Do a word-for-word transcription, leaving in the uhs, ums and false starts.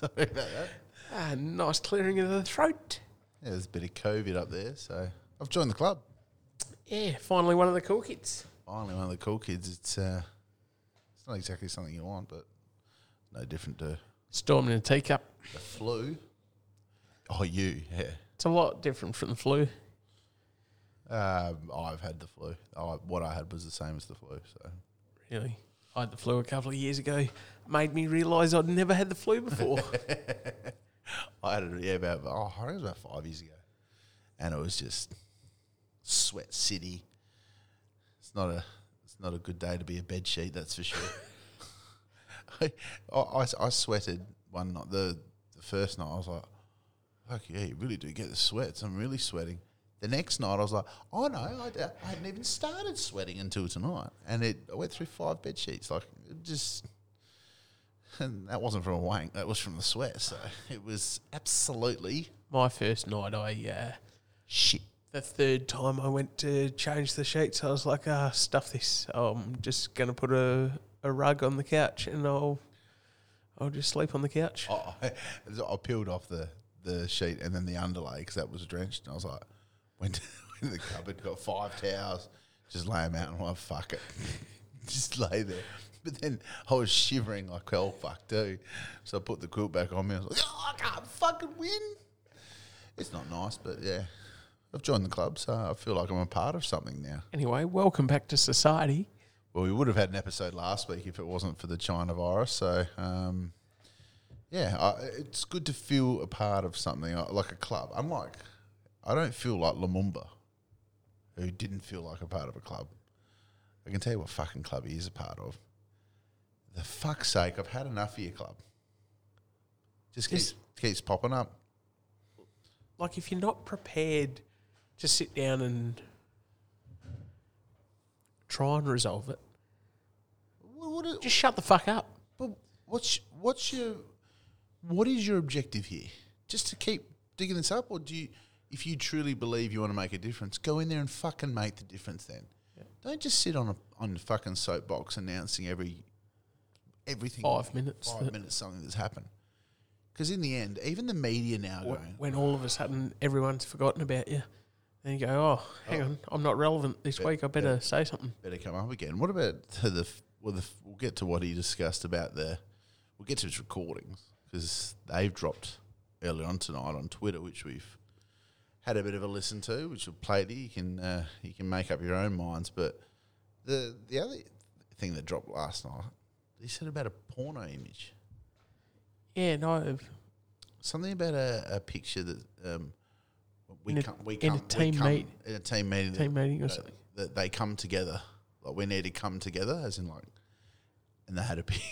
Sorry about that. Ah, nice clearing of the throat. Yeah, there's a bit of COVID up there, so I've joined the club. Yeah, finally one of the cool kids. Finally one of the cool kids. It's uh, it's not exactly something you want, but no different to... Storming a teacup. The flu. Oh, you, yeah. It's a lot different from the flu. Um, I've had the flu. I, what I had was the same as the flu. So really? I had the flu a couple of years ago. Made me realise I'd never had the flu before. I had it, yeah, about, oh, I think it was about five years ago. And it was just sweat city. It's not a, it's not a good day to be a bed sheet, that's for sure. I, I, I sweated one night. The, the first night I was like, fuck yeah, you really do get the sweats. I'm really sweating. The next night I was like, oh no, I, I hadn't even started sweating until tonight. And it, I went through five bed sheets. Like, it just... And that wasn't from a wank, that was from the sweat. So it was absolutely... My first night I... Uh, Shit. The third time I went to change the sheets, I was like, ah, oh, stuff this. I'm just going to put a, a rug on the couch and I'll I'll just sleep on the couch. Oh, I, I peeled off the, the sheet and then the underlay because that was drenched. And I was like, went to, went to the cupboard, got five towels, just lay them out and I'm like, fuck it. Just lay there. But then I was shivering like, oh, fuck, dude. So I put the quilt back on me. I was like, oh, I can't fucking win. It's not nice, but, yeah. I've joined the club, so I feel like I'm a part of something now. Anyway, welcome back to society. Well, we would have had an episode last week if it wasn't for the China virus. So, um, yeah, I, it's good to feel a part of something, like a club. I'm like, I don't feel like Lumumba, who didn't feel like a part of a club. I can tell you what fucking club he is a part of. The fuck's sake, I've had enough of your club. Just keeps, keeps popping up. Like, if you're not prepared to sit down and try and resolve it, what, what are, just shut the fuck up. But what's what's your what is your objective here? Just to keep digging this up, or do you, if you truly believe you want to make a difference, go in there and fucking make the difference then. Yeah. Don't just sit on a on a fucking soapbox announcing every. Everything five minutes, five minutes, something that's happened. Because in the end, even the media now w- going when all of a sudden everyone's forgotten about you, then you go, oh, hang oh. on, I'm not relevant this Be- week. I better, better say something. Better come up again. What about the? Well, the, we'll get to what he discussed about the. We'll get to his recordings because they've dropped early on tonight on Twitter, which we've had a bit of a listen to, which we'll play to. You can uh, you can make up your own minds, but the the other thing that dropped last night. He said about a porno image. Yeah, no. Something about a, a picture that um, we come we come in a team meeting in a team meeting team that, meeting or uh, something that they come together. Like we need to come together, as in like, and they had a